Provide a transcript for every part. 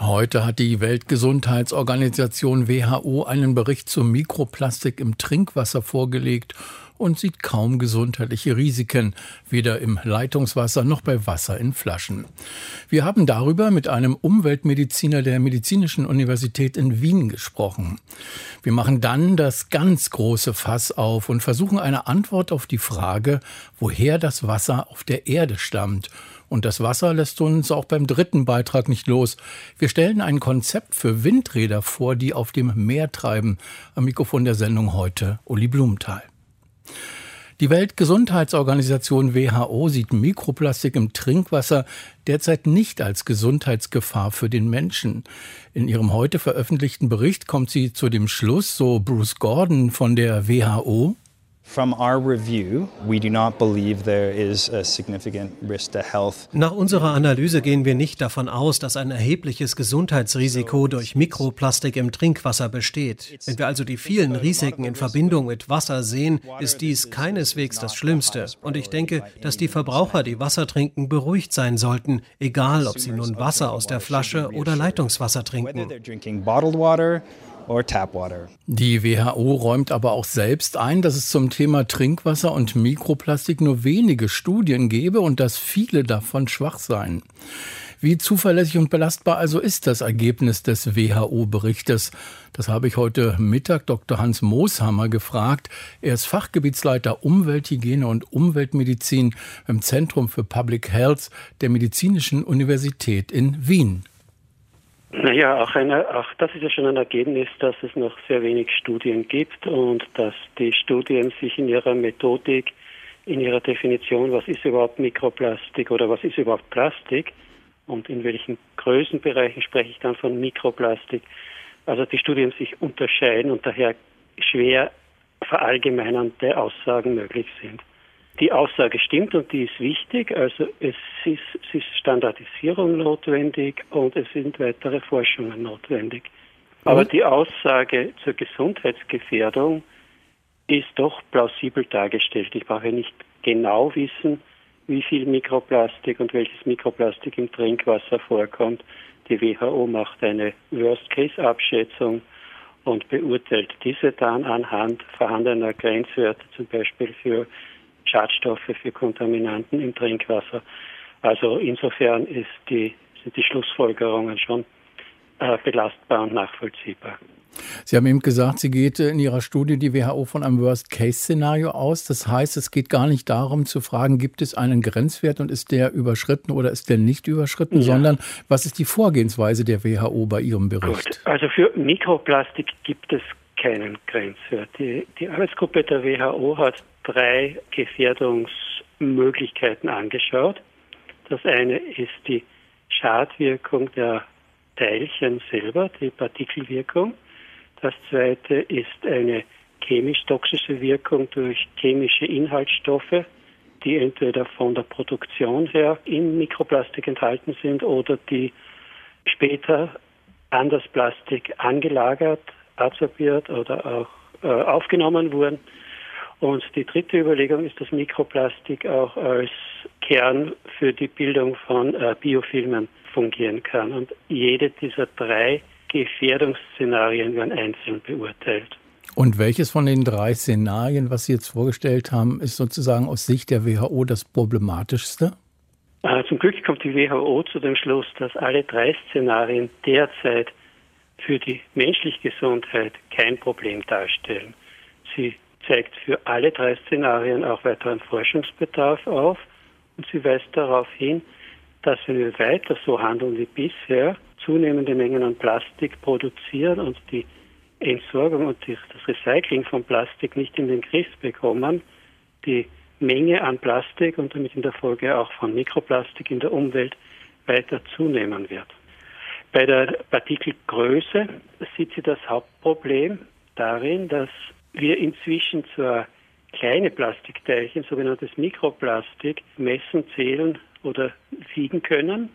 Heute hat die Weltgesundheitsorganisation WHO einen Bericht zum Mikroplastik im Trinkwasser vorgelegt und sieht kaum gesundheitliche Risiken, weder im Leitungswasser noch bei Wasser in Flaschen. Wir haben darüber mit einem Umweltmediziner der Medizinischen Universität in Wien gesprochen. Wir machen dann das ganz große Fass auf und versuchen eine Antwort auf die Frage, woher das Wasser auf der Erde stammt. Und das Wasser lässt uns auch beim dritten Beitrag nicht los. Wir stellen ein Konzept für Windräder vor, die auf dem Meer treiben. Am Mikrofon der Sendung heute Uli Blumenthal. Die Weltgesundheitsorganisation WHO sieht Mikroplastik im Trinkwasser derzeit nicht als Gesundheitsgefahr für den Menschen. In ihrem heute veröffentlichten Bericht kommt sie zu dem Schluss, so Bruce Gordon von der WHO. Nach unserer Analyse gehen wir nicht davon aus, dass ein erhebliches Gesundheitsrisiko durch Mikroplastik im Trinkwasser besteht. Wenn wir also die vielen Risiken in Verbindung mit Wasser sehen, ist dies keineswegs das Schlimmste. Und ich denke, dass die Verbraucher, die Wasser trinken, beruhigt sein sollten, egal ob sie nun Wasser aus der Flasche oder Leitungswasser trinken. Die WHO räumt aber auch selbst ein, dass es zum Thema Trinkwasser und Mikroplastik nur wenige Studien gebe und dass viele davon schwach seien. Wie zuverlässig und belastbar also ist das Ergebnis des WHO-Berichtes? Das habe ich heute Mittag Dr. Hans Moshammer gefragt. Er ist Fachgebietsleiter Umwelthygiene und Umweltmedizin im Zentrum für Public Health der Medizinischen Universität in Wien. Naja, auch das ist ja schon ein Ergebnis, dass es noch sehr wenig Studien gibt und dass die Studien sich in ihrer Methodik, in ihrer Definition, was ist überhaupt Mikroplastik oder was ist überhaupt Plastik und in welchen Größenbereichen spreche ich dann von Mikroplastik, also die Studien sich unterscheiden und daher schwer verallgemeinernde Aussagen möglich sind. Die Aussage stimmt und die ist wichtig, also es ist Standardisierung notwendig und es sind weitere Forschungen notwendig. Aber die Aussage zur Gesundheitsgefährdung ist doch plausibel dargestellt. Ich brauche nicht genau wissen, wie viel Mikroplastik und welches Mikroplastik im Trinkwasser vorkommt. Die WHO macht eine Worst-Case-Abschätzung und beurteilt diese dann anhand vorhandener Grenzwerte, zum Beispiel für Schadstoffe, für Kontaminanten im Trinkwasser. Also insofern sind die Schlussfolgerungen schon belastbar und nachvollziehbar. Sie haben eben gesagt, Sie geht in Ihrer Studie die WHO von einem Worst-Case-Szenario aus. Das heißt, es geht gar nicht darum zu fragen, gibt es einen Grenzwert und ist der überschritten oder ist der nicht überschritten, sondern was ist die Vorgehensweise der WHO bei Ihrem Bericht? Gut. Also für Mikroplastik gibt es keinen Grenzwert. Die Arbeitsgruppe der WHO hat 3 Gefährdungsmöglichkeiten angeschaut. Das eine ist die Schadwirkung der Teilchen selber, die Partikelwirkung. Das zweite ist eine chemisch-toxische Wirkung durch chemische Inhaltsstoffe, die entweder von der Produktion her im Mikroplastik enthalten sind oder die später an das Plastik angelagert, absorbiert oder auch aufgenommen wurden. Und die dritte Überlegung ist, dass Mikroplastik auch als Kern für die Bildung von Biofilmen fungieren kann. Und jede dieser 3 Gefährdungsszenarien werden einzeln beurteilt. Und welches von den 3 Szenarien, was Sie jetzt vorgestellt haben, ist sozusagen aus Sicht der WHO das problematischste? Zum Glück kommt die WHO zu dem Schluss, dass alle 3 Szenarien derzeit für die menschliche Gesundheit kein Problem darstellen. Sie zeigt für alle 3 Szenarien auch weiteren Forschungsbedarf auf und sie weist darauf hin, dass wenn wir weiter so handeln wie bisher, zunehmende Mengen an Plastik produzieren und die Entsorgung und das Recycling von Plastik nicht in den Griff bekommen, die Menge an Plastik und damit in der Folge auch von Mikroplastik in der Umwelt weiter zunehmen wird. Bei der Partikelgröße sieht sie das Hauptproblem darin, dass wir inzwischen zwar kleine Plastikteilchen, sogenanntes Mikroplastik, messen, zählen oder wiegen können,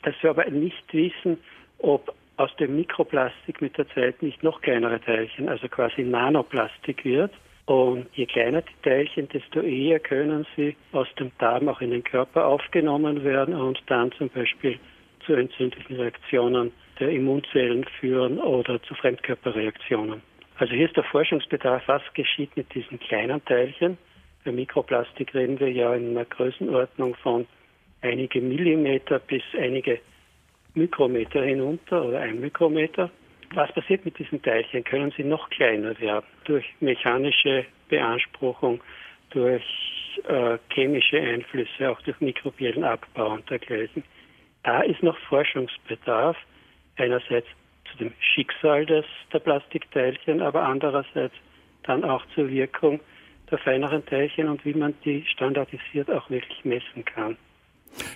dass wir aber nicht wissen, ob aus dem Mikroplastik mit der Zeit nicht noch kleinere Teilchen, also quasi Nanoplastik wird, Und je kleiner die Teilchen, desto eher können sie aus dem Darm auch in den Körper aufgenommen werden und dann zum Beispiel zu entzündlichen Reaktionen der Immunzellen führen oder zu Fremdkörperreaktionen. Also hier ist der Forschungsbedarf, was geschieht mit diesen kleinen Teilchen. Bei Mikroplastik reden wir ja in einer Größenordnung von einige Millimeter bis einige Mikrometer hinunter oder 1 Mikrometer. Was passiert mit diesen Teilchen? Können sie noch kleiner werden? Durch mechanische Beanspruchung, durch chemische Einflüsse, auch durch mikrobiellen Abbau und dergleichen. Da ist noch Forschungsbedarf, einerseits zu dem Schicksal der Plastikteilchen, aber andererseits dann auch zur Wirkung der feineren Teilchen und wie man die standardisiert auch wirklich messen kann.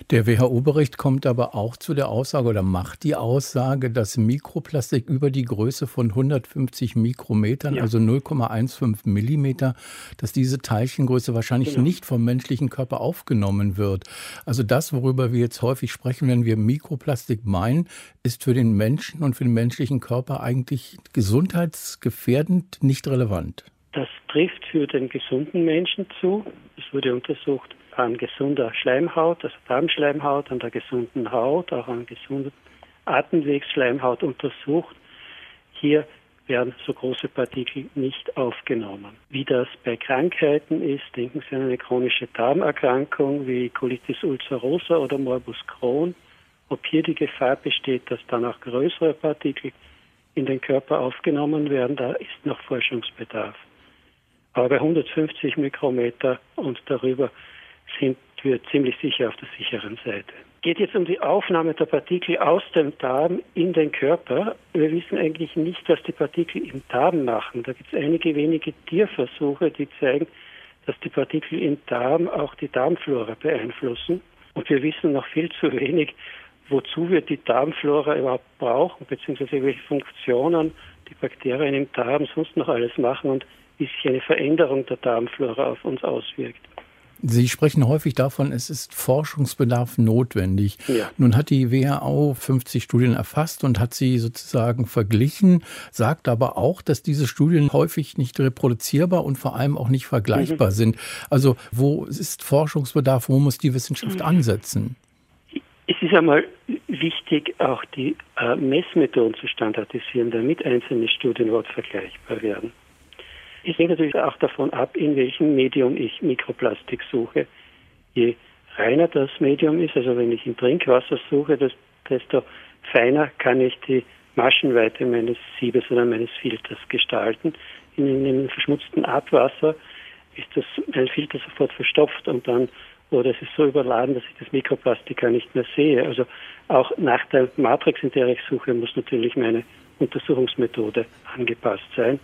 Der WHO-Bericht kommt aber auch zu der Aussage oder macht die Aussage, dass Mikroplastik über die Größe von 150 Mikrometern, also 0,15 Millimeter, dass diese Teilchengröße wahrscheinlich nicht vom menschlichen Körper aufgenommen wird. Also das, worüber wir jetzt häufig sprechen, wenn wir Mikroplastik meinen, ist für den Menschen und für den menschlichen Körper eigentlich gesundheitsgefährdend nicht relevant. Das trifft für den gesunden Menschen zu. Es wurde untersucht an gesunder Schleimhaut, also Darmschleimhaut, an der gesunden Haut, auch an gesunder Atemwegsschleimhaut untersucht. Hier werden so große Partikel nicht aufgenommen. Wie das bei Krankheiten ist, denken Sie an eine chronische Darmerkrankung wie Colitis ulcerosa oder Morbus Crohn. Ob hier die Gefahr besteht, dass dann auch größere Partikel in den Körper aufgenommen werden, da ist noch Forschungsbedarf. Aber bei 150 Mikrometer und darüber sind wir ziemlich sicher auf der sicheren Seite. Es geht jetzt um die Aufnahme der Partikel aus dem Darm in den Körper. Wir wissen eigentlich nicht, was die Partikel im Darm machen. Da gibt es einige wenige Tierversuche, die zeigen, dass die Partikel im Darm auch die Darmflora beeinflussen. Und wir wissen noch viel zu wenig, wozu wir die Darmflora überhaupt brauchen, beziehungsweise welche Funktionen die Bakterien im Darm sonst noch alles machen und wie sich eine Veränderung der Darmflora auf uns auswirkt. Sie sprechen häufig davon, es ist Forschungsbedarf notwendig. Ja. Nun hat die WHO 50 Studien erfasst und hat sie sozusagen verglichen, sagt aber auch, dass diese Studien häufig nicht reproduzierbar und vor allem auch nicht vergleichbar sind. Also wo ist Forschungsbedarf, wo muss die Wissenschaft ansetzen? Es ist einmal wichtig, auch die Messmethoden zu standardisieren, damit einzelne Studien überhaupt vergleichbar werden. Ich hänge natürlich auch davon ab, in welchem Medium ich Mikroplastik suche. Je reiner das Medium ist, also wenn ich in Trinkwasser suche, desto feiner kann ich die Maschenweite meines Siebes oder meines Filters gestalten. In einem verschmutzten Abwasser ist mein Filter sofort verstopft und dann, oder es ist so überladen, dass ich das Mikroplastik gar nicht mehr sehe. Also auch nach der Matrix, in der ich suche, muss natürlich meine Untersuchungsmethode angepasst sein.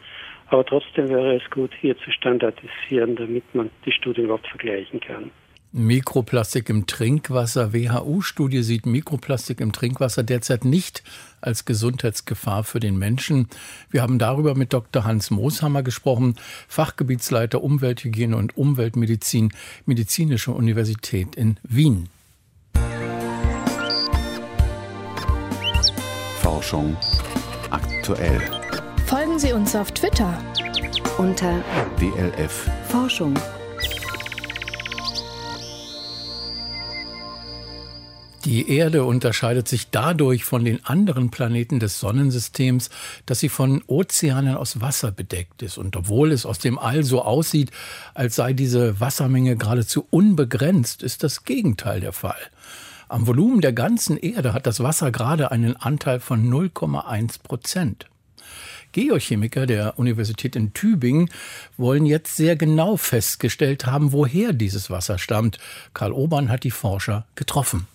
Aber trotzdem wäre es gut, hier zu standardisieren, damit man die Studien überhaupt vergleichen kann. Mikroplastik im Trinkwasser. WHO-Studie sieht Mikroplastik im Trinkwasser derzeit nicht als Gesundheitsgefahr für den Menschen. Wir haben darüber mit Dr. Hans Moshammer gesprochen, Fachgebietsleiter Umwelthygiene und Umweltmedizin, Medizinische Universität in Wien. Forschung aktuell. Folgen Sie uns auf Twitter unter DLF Forschung. Die Erde unterscheidet sich dadurch von den anderen Planeten des Sonnensystems, dass sie von Ozeanen aus Wasser bedeckt ist. Und obwohl es aus dem All so aussieht, als sei diese Wassermenge geradezu unbegrenzt, ist das Gegenteil der Fall. Am Volumen der ganzen Erde hat das Wasser gerade einen Anteil von 0,1%. Geochemiker der Universität in Tübingen wollen jetzt sehr genau festgestellt haben, woher dieses Wasser stammt. Karl Obern hat die Forscher getroffen.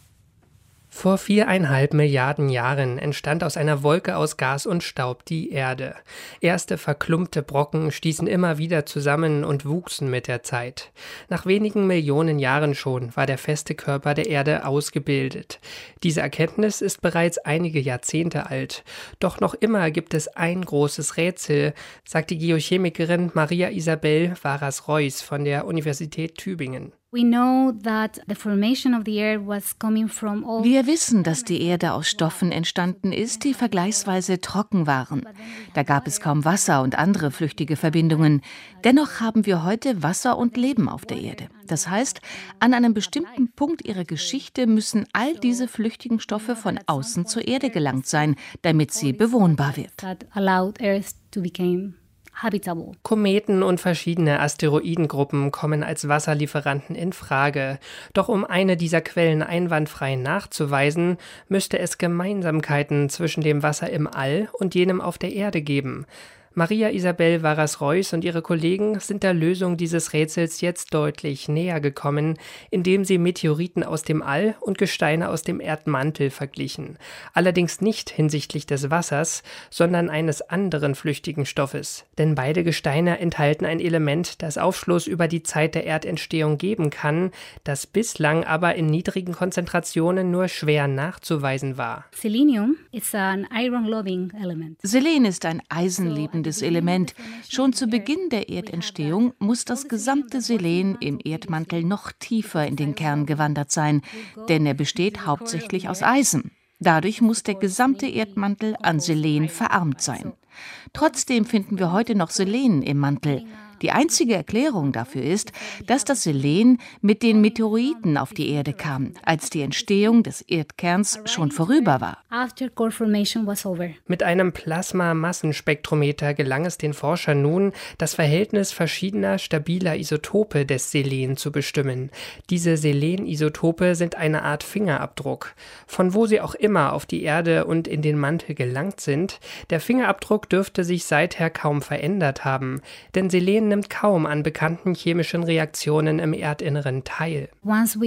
Vor 4,5 Milliarden Jahren entstand aus einer Wolke aus Gas und Staub die Erde. Erste verklumpte Brocken stießen immer wieder zusammen und wuchsen mit der Zeit. Nach wenigen Millionen Jahren schon war der feste Körper der Erde ausgebildet. Diese Erkenntnis ist bereits einige Jahrzehnte alt. Doch noch immer gibt es ein großes Rätsel, sagt die Geochemikerin Maria Isabel Varas-Reuß von der Universität Tübingen. Wir wissen, dass die Erde aus Stoffen entstanden ist, die vergleichsweise trocken waren. Da gab es kaum Wasser und andere flüchtige Verbindungen. Dennoch haben wir heute Wasser und Leben auf der Erde. Das heißt, an einem bestimmten Punkt ihrer Geschichte müssen all diese flüchtigen Stoffe von außen zur Erde gelangt sein, damit sie bewohnbar wird. Kometen und verschiedene Asteroidengruppen kommen als Wasserlieferanten in Frage. Doch um eine dieser Quellen einwandfrei nachzuweisen, müsste es Gemeinsamkeiten zwischen dem Wasser im All und jenem auf der Erde geben. Maria Isabel Varas-Reuß und ihre Kollegen sind der Lösung dieses Rätsels jetzt deutlich näher gekommen, indem sie Meteoriten aus dem All und Gesteine aus dem Erdmantel verglichen. Allerdings nicht hinsichtlich des Wassers, sondern eines anderen flüchtigen Stoffes. Denn beide Gesteine enthalten ein Element, das Aufschluss über die Zeit der Erdentstehung geben kann, das bislang aber in niedrigen Konzentrationen nur schwer nachzuweisen war. Selen ist ein eisenliebendes Element. Schon zu Beginn der Erdentstehung muss das gesamte Selen im Erdmantel noch tiefer in den Kern gewandert sein, denn er besteht hauptsächlich aus Eisen. Dadurch muss der gesamte Erdmantel an Selen verarmt sein. Trotzdem finden wir heute noch Selen im Mantel. Die einzige Erklärung dafür ist, dass das Selen mit den Meteoriten auf die Erde kam, als die Entstehung des Erdkerns schon vorüber war. Mit einem Plasma-Massenspektrometer gelang es den Forschern nun, das Verhältnis verschiedener stabiler Isotope des Selen zu bestimmen. Diese Selenisotope sind eine Art Fingerabdruck. Von wo sie auch immer auf die Erde und in den Mantel gelangt sind, der Fingerabdruck dürfte sich seither kaum verändert haben, denn Selen nimmt kaum an bekannten chemischen Reaktionen im Erdinneren teil. Nachdem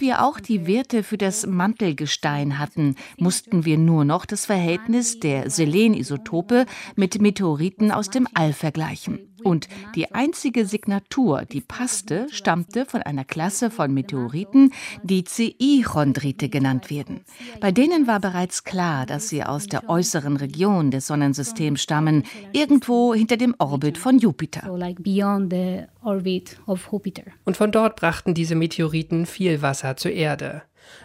wir auch die Werte für das Mantelgestein hatten, mussten wir nur noch das Verhältnis der Selenisotope mit Meteoriten aus dem All vergleichen. Und die einzige Signatur, die passte, stammte von einer Klasse von Meteoriten, die CI-Chondrite genannt werden. Bei denen war bereits klar, dass sie aus der äußeren Region des Sonnensystems stammen, irgendwo hinter dem Orbit von Jupiter. Und von dort brachten diese Meteoriten viel Wasser zur Erde.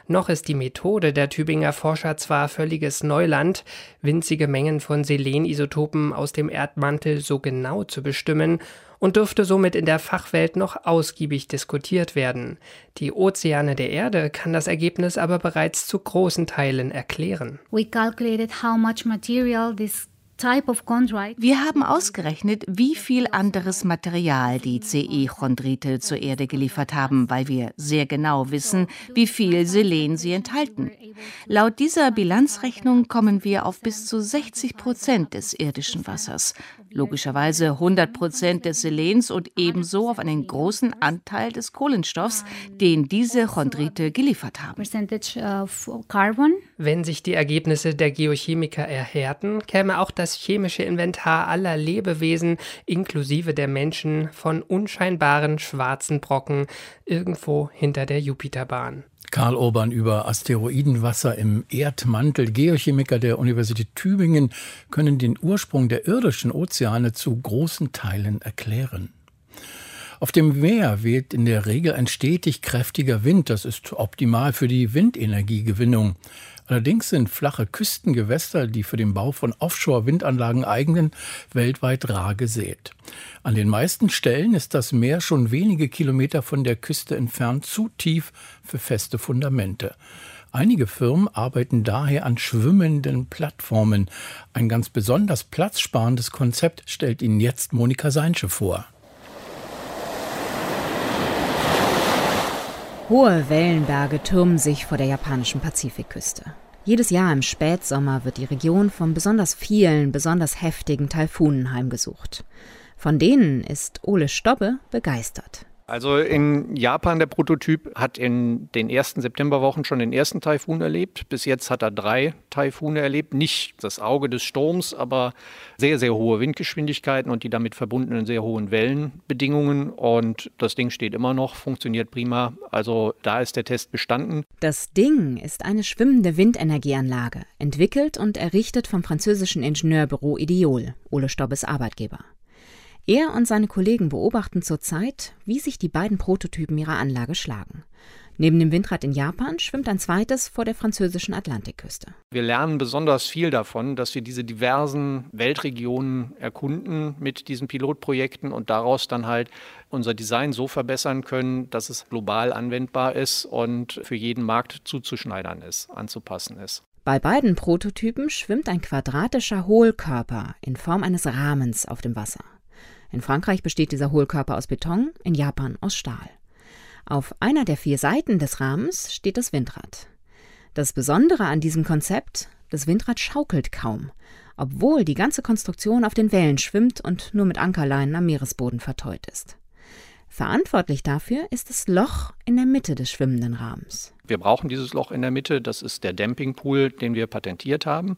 Noch ist die Methode der Tübinger Forscher zwar völliges Neuland, winzige Mengen von Selenisotopen aus dem Erdmantel so genau zu bestimmen, und dürfte somit in der Fachwelt noch ausgiebig diskutiert werden. Die Ozeane der Erde kann das Ergebnis aber bereits zu großen Teilen erklären. Wir haben ausgerechnet, wie viel anderes Material die CI-Chondrite zur Erde geliefert haben, weil wir sehr genau wissen, wie viel Selen sie enthalten. Laut dieser Bilanzrechnung kommen wir auf bis zu 60% des irdischen Wassers, logischerweise 100% des Selens und ebenso auf einen großen Anteil des Kohlenstoffs, den diese Chondrite geliefert haben. Wenn sich die Ergebnisse der Geochemiker erhärten, käme auch das chemische Inventar aller Lebewesen, inklusive der Menschen, von unscheinbaren schwarzen Brocken irgendwo hinter der Jupiterbahn. Karl Urban über Asteroidenwasser im Erdmantel. Geochemiker der Universität Tübingen können den Ursprung der irdischen Ozeane zu großen Teilen erklären. Auf dem Meer weht in der Regel ein stetig kräftiger Wind. Das ist optimal für die Windenergiegewinnung. Allerdings sind flache Küstengewässer, die für den Bau von Offshore-Windanlagen eignen, weltweit rar gesät. An den meisten Stellen ist das Meer schon wenige Kilometer von der Küste entfernt zu tief für feste Fundamente. Einige Firmen arbeiten daher an schwimmenden Plattformen. Ein ganz besonders platzsparendes Konzept stellt Ihnen jetzt Monika Seinsche vor. Hohe Wellenberge türmen sich vor der japanischen Pazifikküste. Jedes Jahr im Spätsommer wird die Region von besonders vielen, besonders heftigen Taifunen heimgesucht. Von denen ist Ole Stobbe begeistert. Also in Japan, der Prototyp, hat in den ersten Septemberwochen schon den ersten Taifun erlebt. Bis jetzt hat er 3 Taifune erlebt. Nicht das Auge des Sturms, aber sehr, sehr hohe Windgeschwindigkeiten und die damit verbundenen sehr hohen Wellenbedingungen. Und das Ding steht immer noch, funktioniert prima. Also da ist der Test bestanden. Das Ding ist eine schwimmende Windenergieanlage, entwickelt und errichtet vom französischen Ingenieurbüro Ideol, Ole Stobbes Arbeitgeber. Er und seine Kollegen beobachten zurzeit, wie sich die beiden Prototypen ihrer Anlage schlagen. Neben dem Windrad in Japan schwimmt ein zweites vor der französischen Atlantikküste. Wir lernen besonders viel davon, dass wir diese diversen Weltregionen erkunden mit diesen Pilotprojekten und daraus dann halt unser Design so verbessern können, dass es global anwendbar ist und für jeden Markt zuzuschneidern ist, anzupassen ist. Bei beiden Prototypen schwimmt ein quadratischer Hohlkörper in Form eines Rahmens auf dem Wasser. In Frankreich besteht dieser Hohlkörper aus Beton, in Japan aus Stahl. Auf einer der 4 Seiten des Rahmens steht das Windrad. Das Besondere an diesem Konzept, das Windrad schaukelt kaum, obwohl die ganze Konstruktion auf den Wellen schwimmt und nur mit Ankerleinen am Meeresboden verteut ist. Verantwortlich dafür ist das Loch in der Mitte des schwimmenden Rahmens. Wir brauchen dieses Loch in der Mitte, das ist der Dampingpool, den wir patentiert haben.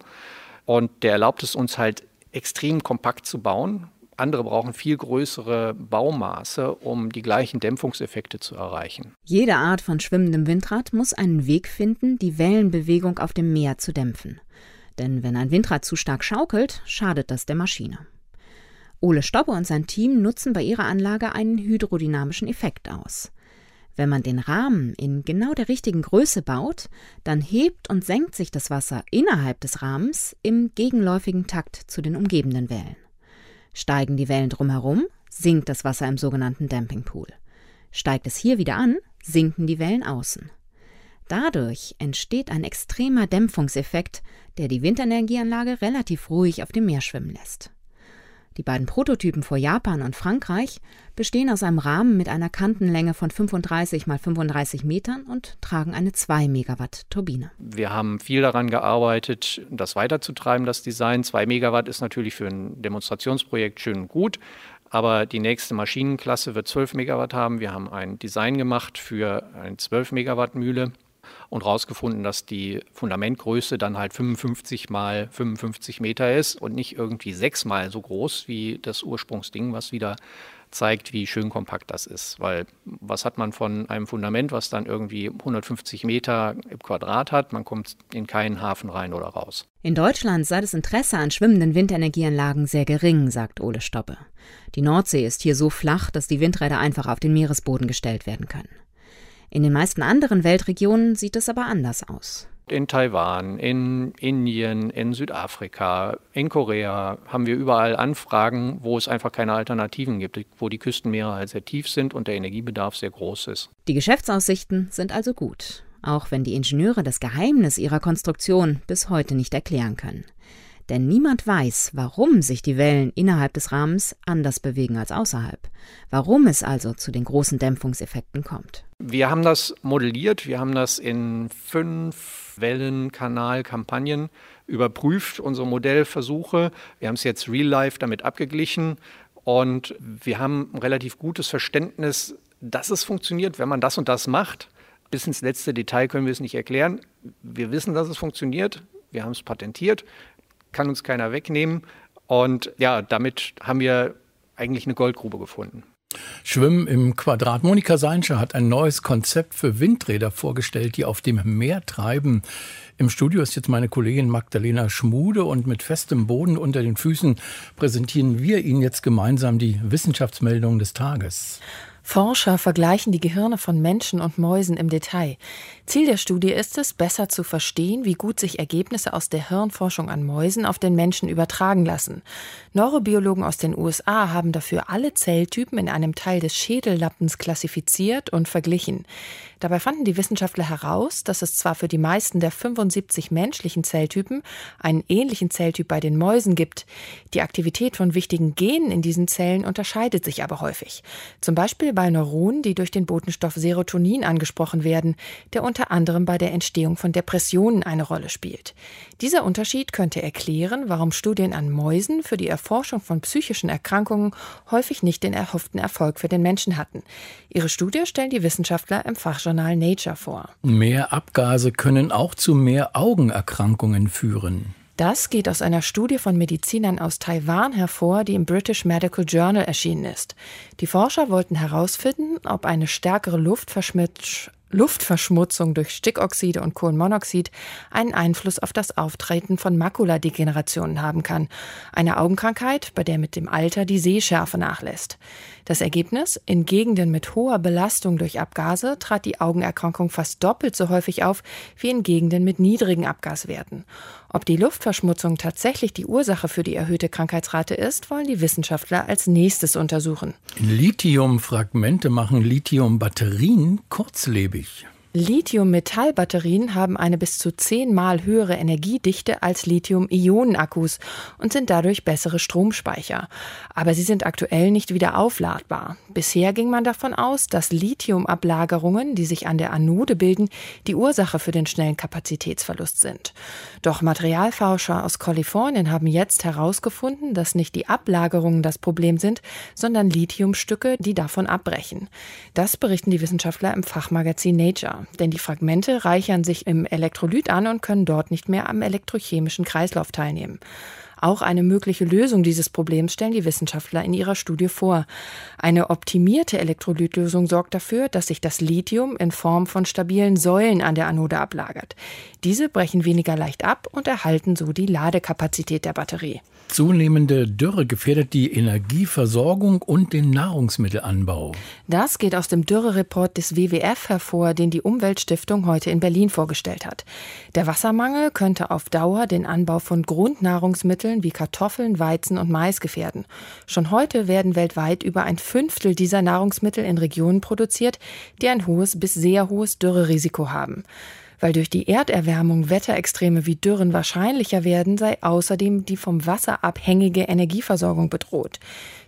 Und der erlaubt es uns halt extrem kompakt zu bauen. Andere brauchen viel größere Baumaße, um die gleichen Dämpfungseffekte zu erreichen. Jede Art von schwimmendem Windrad muss einen Weg finden, die Wellenbewegung auf dem Meer zu dämpfen. Denn wenn ein Windrad zu stark schaukelt, schadet das der Maschine. Ole Stobbe und sein Team nutzen bei ihrer Anlage einen hydrodynamischen Effekt aus. Wenn man den Rahmen in genau der richtigen Größe baut, dann hebt und senkt sich das Wasser innerhalb des Rahmens im gegenläufigen Takt zu den umgebenden Wellen. Steigen die Wellen drumherum, sinkt das Wasser im sogenannten Dampingpool. Steigt es hier wieder an, sinken die Wellen außen. Dadurch entsteht ein extremer Dämpfungseffekt, der die Windenergieanlage relativ ruhig auf dem Meer schwimmen lässt. Die beiden Prototypen vor Japan und Frankreich bestehen aus einem Rahmen mit einer Kantenlänge von 35 x 35 Metern und tragen eine 2 Megawatt Turbine. Wir haben viel daran gearbeitet, das weiterzutreiben, das Design. 2 Megawatt ist natürlich für ein Demonstrationsprojekt schön und gut, aber die nächste Maschinenklasse wird 12 Megawatt haben. Wir haben ein Design gemacht für eine 12 Megawatt Mühle und herausgefunden, dass die Fundamentgröße dann halt 55 mal 55 Meter ist und nicht irgendwie 6-mal so groß wie das Ursprungsding, was wieder zeigt, wie schön kompakt das ist. Weil was hat man von einem Fundament, was dann irgendwie 150 Meter im Quadrat hat? Man kommt in keinen Hafen rein oder raus. In Deutschland sei das Interesse an schwimmenden Windenergieanlagen sehr gering, sagt Ole Stobbe. Die Nordsee ist hier so flach, dass die Windräder einfach auf den Meeresboden gestellt werden können. In den meisten anderen Weltregionen sieht es aber anders aus. In Taiwan, in Indien, in Südafrika, in Korea haben wir überall Anfragen, wo es einfach keine Alternativen gibt, wo die Küstenmeere halt sehr tief sind und der Energiebedarf sehr groß ist. Die Geschäftsaussichten sind also gut, auch wenn die Ingenieure das Geheimnis ihrer Konstruktion bis heute nicht erklären können. Denn niemand weiß, warum sich die Wellen innerhalb des Rahmens anders bewegen als außerhalb. Warum es also zu den großen Dämpfungseffekten kommt. Wir haben das modelliert, wir haben das in 5 Wellenkanalkampagnen überprüft, unsere Modellversuche. Wir haben es jetzt real life damit abgeglichen und wir haben ein relativ gutes Verständnis, dass es funktioniert, wenn man das und das macht. Bis ins letzte Detail können wir es nicht erklären. Wir wissen, dass es funktioniert, wir haben es patentiert. Kann uns keiner wegnehmen und ja, damit haben wir eigentlich eine Goldgrube gefunden. Schwimmen im Quadrat. Monika Seinsche hat ein neues Konzept für Windräder vorgestellt, die auf dem Meer treiben. Im Studio ist jetzt meine Kollegin Magdalena Schmude und mit festem Boden unter den Füßen präsentieren wir Ihnen jetzt gemeinsam die Wissenschaftsmeldung des Tages. Forscher vergleichen die Gehirne von Menschen und Mäusen im Detail. Ziel der Studie ist es, besser zu verstehen, wie gut sich Ergebnisse aus der Hirnforschung an Mäusen auf den Menschen übertragen lassen. Neurobiologen aus den USA haben dafür alle Zelltypen in einem Teil des Schädellappens klassifiziert und verglichen. Dabei fanden die Wissenschaftler heraus, dass es zwar für die meisten der 75 menschlichen Zelltypen einen ähnlichen Zelltyp bei den Mäusen gibt. Die Aktivität von wichtigen Genen in diesen Zellen unterscheidet sich aber häufig. Zum Beispiel bei Neuronen, die durch den Botenstoff Serotonin angesprochen werden, der unter anderem bei der Entstehung von Depressionen eine Rolle spielt. Dieser Unterschied könnte erklären, warum Studien an Mäusen für die Erforschung von psychischen Erkrankungen häufig nicht den erhofften Erfolg für den Menschen hatten. Ihre Studie stellen die Wissenschaftler im Fachjournal Nature vor. Mehr Abgase können auch zu mehr Augenerkrankungen führen. Das geht aus einer Studie von Medizinern aus Taiwan hervor, die im British Medical Journal erschienen ist. Die Forscher wollten herausfinden, ob eine stärkere Luftverschmutzung Luftverschmutzung durch Stickoxide und Kohlenmonoxid einen Einfluss auf das Auftreten von Makuladegenerationen haben kann, einer Augenkrankheit, bei der mit dem Alter die Sehschärfe nachlässt. Das Ergebnis: In Gegenden mit hoher Belastung durch Abgase trat die Augenerkrankung fast doppelt so häufig auf wie in Gegenden mit niedrigen Abgaswerten. Ob die Luftverschmutzung tatsächlich die Ursache für die erhöhte Krankheitsrate ist, wollen die Wissenschaftler als nächstes untersuchen. Lithiumfragmente machen Lithiumbatterien kurzlebig. Lithium-Metall-Batterien haben eine bis zu 10-mal höhere Energiedichte als Lithium-Ionen-Akkus und sind dadurch bessere Stromspeicher. Aber sie sind aktuell nicht wieder aufladbar. Bisher ging man davon aus, dass Lithium-Ablagerungen, die sich an der Anode bilden, die Ursache für den schnellen Kapazitätsverlust sind. Doch Materialforscher aus Kalifornien haben jetzt herausgefunden, dass nicht die Ablagerungen das Problem sind, sondern Lithiumstücke, die davon abbrechen. Das berichten die Wissenschaftler im Fachmagazin Nature. Denn die Fragmente reichern sich im Elektrolyt an und können dort nicht mehr am elektrochemischen Kreislauf teilnehmen. Auch eine mögliche Lösung dieses Problems stellen die Wissenschaftler in ihrer Studie vor. Eine optimierte Elektrolytlösung sorgt dafür, dass sich das Lithium in Form von stabilen Säulen an der Anode ablagert. Diese brechen weniger leicht ab und erhalten so die Ladekapazität der Batterie. Zunehmende Dürre gefährdet die Energieversorgung und den Nahrungsmittelanbau. Das geht aus dem Dürrereport des WWF hervor, den die Umweltstiftung heute in Berlin vorgestellt hat. Der Wassermangel könnte auf Dauer den Anbau von Grundnahrungsmitteln wie Kartoffeln, Weizen und Mais gefährden. Schon heute werden weltweit über 1/5 dieser Nahrungsmittel in Regionen produziert, die ein hohes bis sehr hohes Dürrerisiko haben. Weil durch die Erderwärmung Wetterextreme wie Dürren wahrscheinlicher werden, sei außerdem die vom Wasser abhängige Energieversorgung bedroht.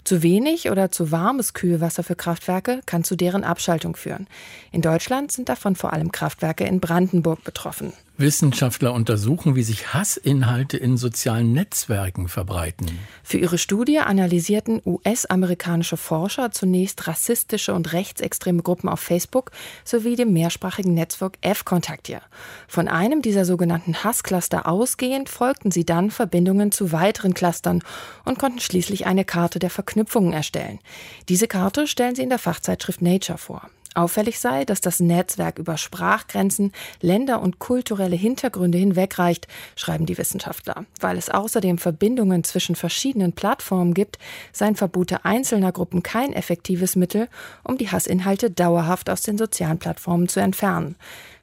Zu wenig oder zu warmes Kühlwasser für Kraftwerke kann zu deren Abschaltung führen. In Deutschland sind davon vor allem Kraftwerke in Brandenburg betroffen. Wissenschaftler untersuchen, wie sich Hassinhalte in sozialen Netzwerken verbreiten. Für ihre Studie analysierten US-amerikanische Forscher zunächst rassistische und rechtsextreme Gruppen auf Facebook sowie dem mehrsprachigen Netzwerk F-Kontakt hier. Von einem dieser sogenannten Hasscluster ausgehend folgten sie dann Verbindungen zu weiteren Clustern und konnten schließlich eine Karte der Verknüpfungen erstellen. Diese Karte stellen sie in der Fachzeitschrift Nature vor. Auffällig sei, dass das Netzwerk über Sprachgrenzen, Länder und kulturelle Hintergründe hinwegreicht, schreiben die Wissenschaftler. Weil es außerdem Verbindungen zwischen verschiedenen Plattformen gibt, seien Verbote einzelner Gruppen kein effektives Mittel, um die Hassinhalte dauerhaft aus den sozialen Plattformen zu entfernen.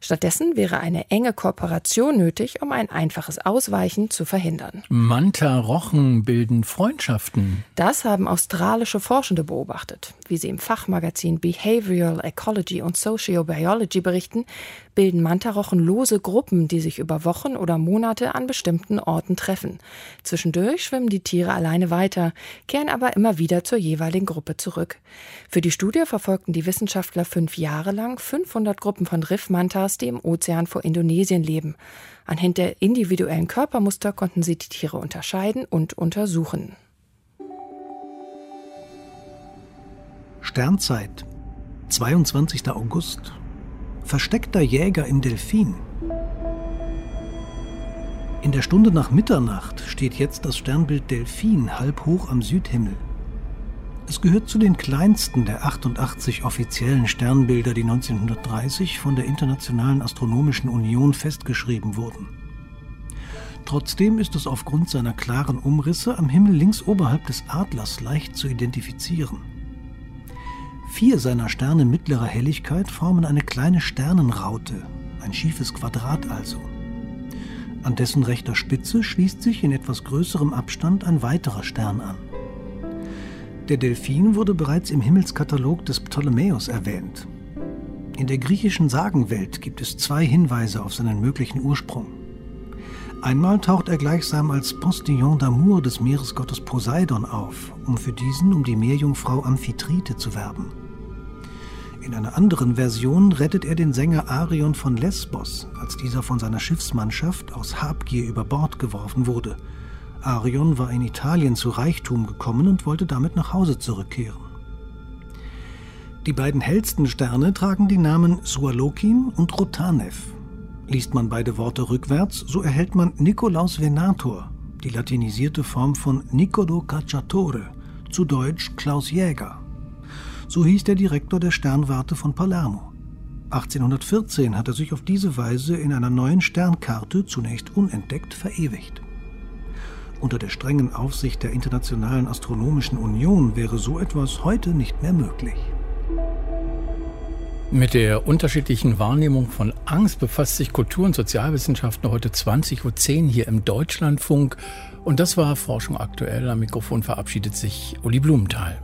Stattdessen wäre eine enge Kooperation nötig, um ein einfaches Ausweichen zu verhindern. Mantarochen bilden Freundschaften. Das haben australische Forschende beobachtet. Wie sie im Fachmagazin Behavioral Ecology und Sociobiology berichten, bilden Mantarochen lose Gruppen, die sich über Wochen oder Monate an bestimmten Orten treffen. Zwischendurch schwimmen die Tiere alleine weiter, kehren aber immer wieder zur jeweiligen Gruppe zurück. Für die Studie verfolgten die Wissenschaftler 5 Jahre lang 500 Gruppen von Riffmantars, die im Ozean vor Indonesien leben. Anhand der individuellen Körpermuster konnten sie die Tiere unterscheiden und untersuchen. Sternzeit, 22. August. Versteckter Jäger im Delfin. In der Stunde nach Mitternacht steht jetzt das Sternbild Delfin halb hoch am Südhimmel. Es gehört zu den kleinsten der 88 offiziellen Sternbilder, die 1930 von der Internationalen Astronomischen Union festgeschrieben wurden. Trotzdem ist es aufgrund seiner klaren Umrisse am Himmel links oberhalb des Adlers leicht zu identifizieren. 4 seiner Sterne mittlerer Helligkeit formen eine kleine Sternenraute, ein schiefes Quadrat also. An dessen rechter Spitze schließt sich in etwas größerem Abstand ein weiterer Stern an. Der Delfin wurde bereits im Himmelskatalog des Ptolemäus erwähnt. In der griechischen Sagenwelt gibt es 2 Hinweise auf seinen möglichen Ursprung. Einmal taucht er gleichsam als Postillon d'Amour des Meeresgottes Poseidon auf, um für diesen um die Meerjungfrau Amphitrite zu werben. In einer anderen Version rettet er den Sänger Arion von Lesbos, als dieser von seiner Schiffsmannschaft aus Habgier über Bord geworfen wurde. Arion war in Italien zu Reichtum gekommen und wollte damit nach Hause zurückkehren. Die beiden hellsten Sterne tragen die Namen Sualokin und Rotanev. Liest man beide Worte rückwärts, so erhält man Nikolaus Venator, die latinisierte Form von Nicodo Cacciatore, zu Deutsch Klaus Jäger. So hieß der Direktor der Sternwarte von Palermo. 1814 hat er sich auf diese Weise in einer neuen Sternkarte, zunächst unentdeckt, verewigt. Unter der strengen Aufsicht der Internationalen Astronomischen Union wäre so etwas heute nicht mehr möglich. Mit der unterschiedlichen Wahrnehmung von Angst befasst sich Kultur- und Sozialwissenschaften heute 20.10 Uhr hier im Deutschlandfunk. Und das war Forschung aktuell. Am Mikrofon verabschiedet sich Uli Blumenthal.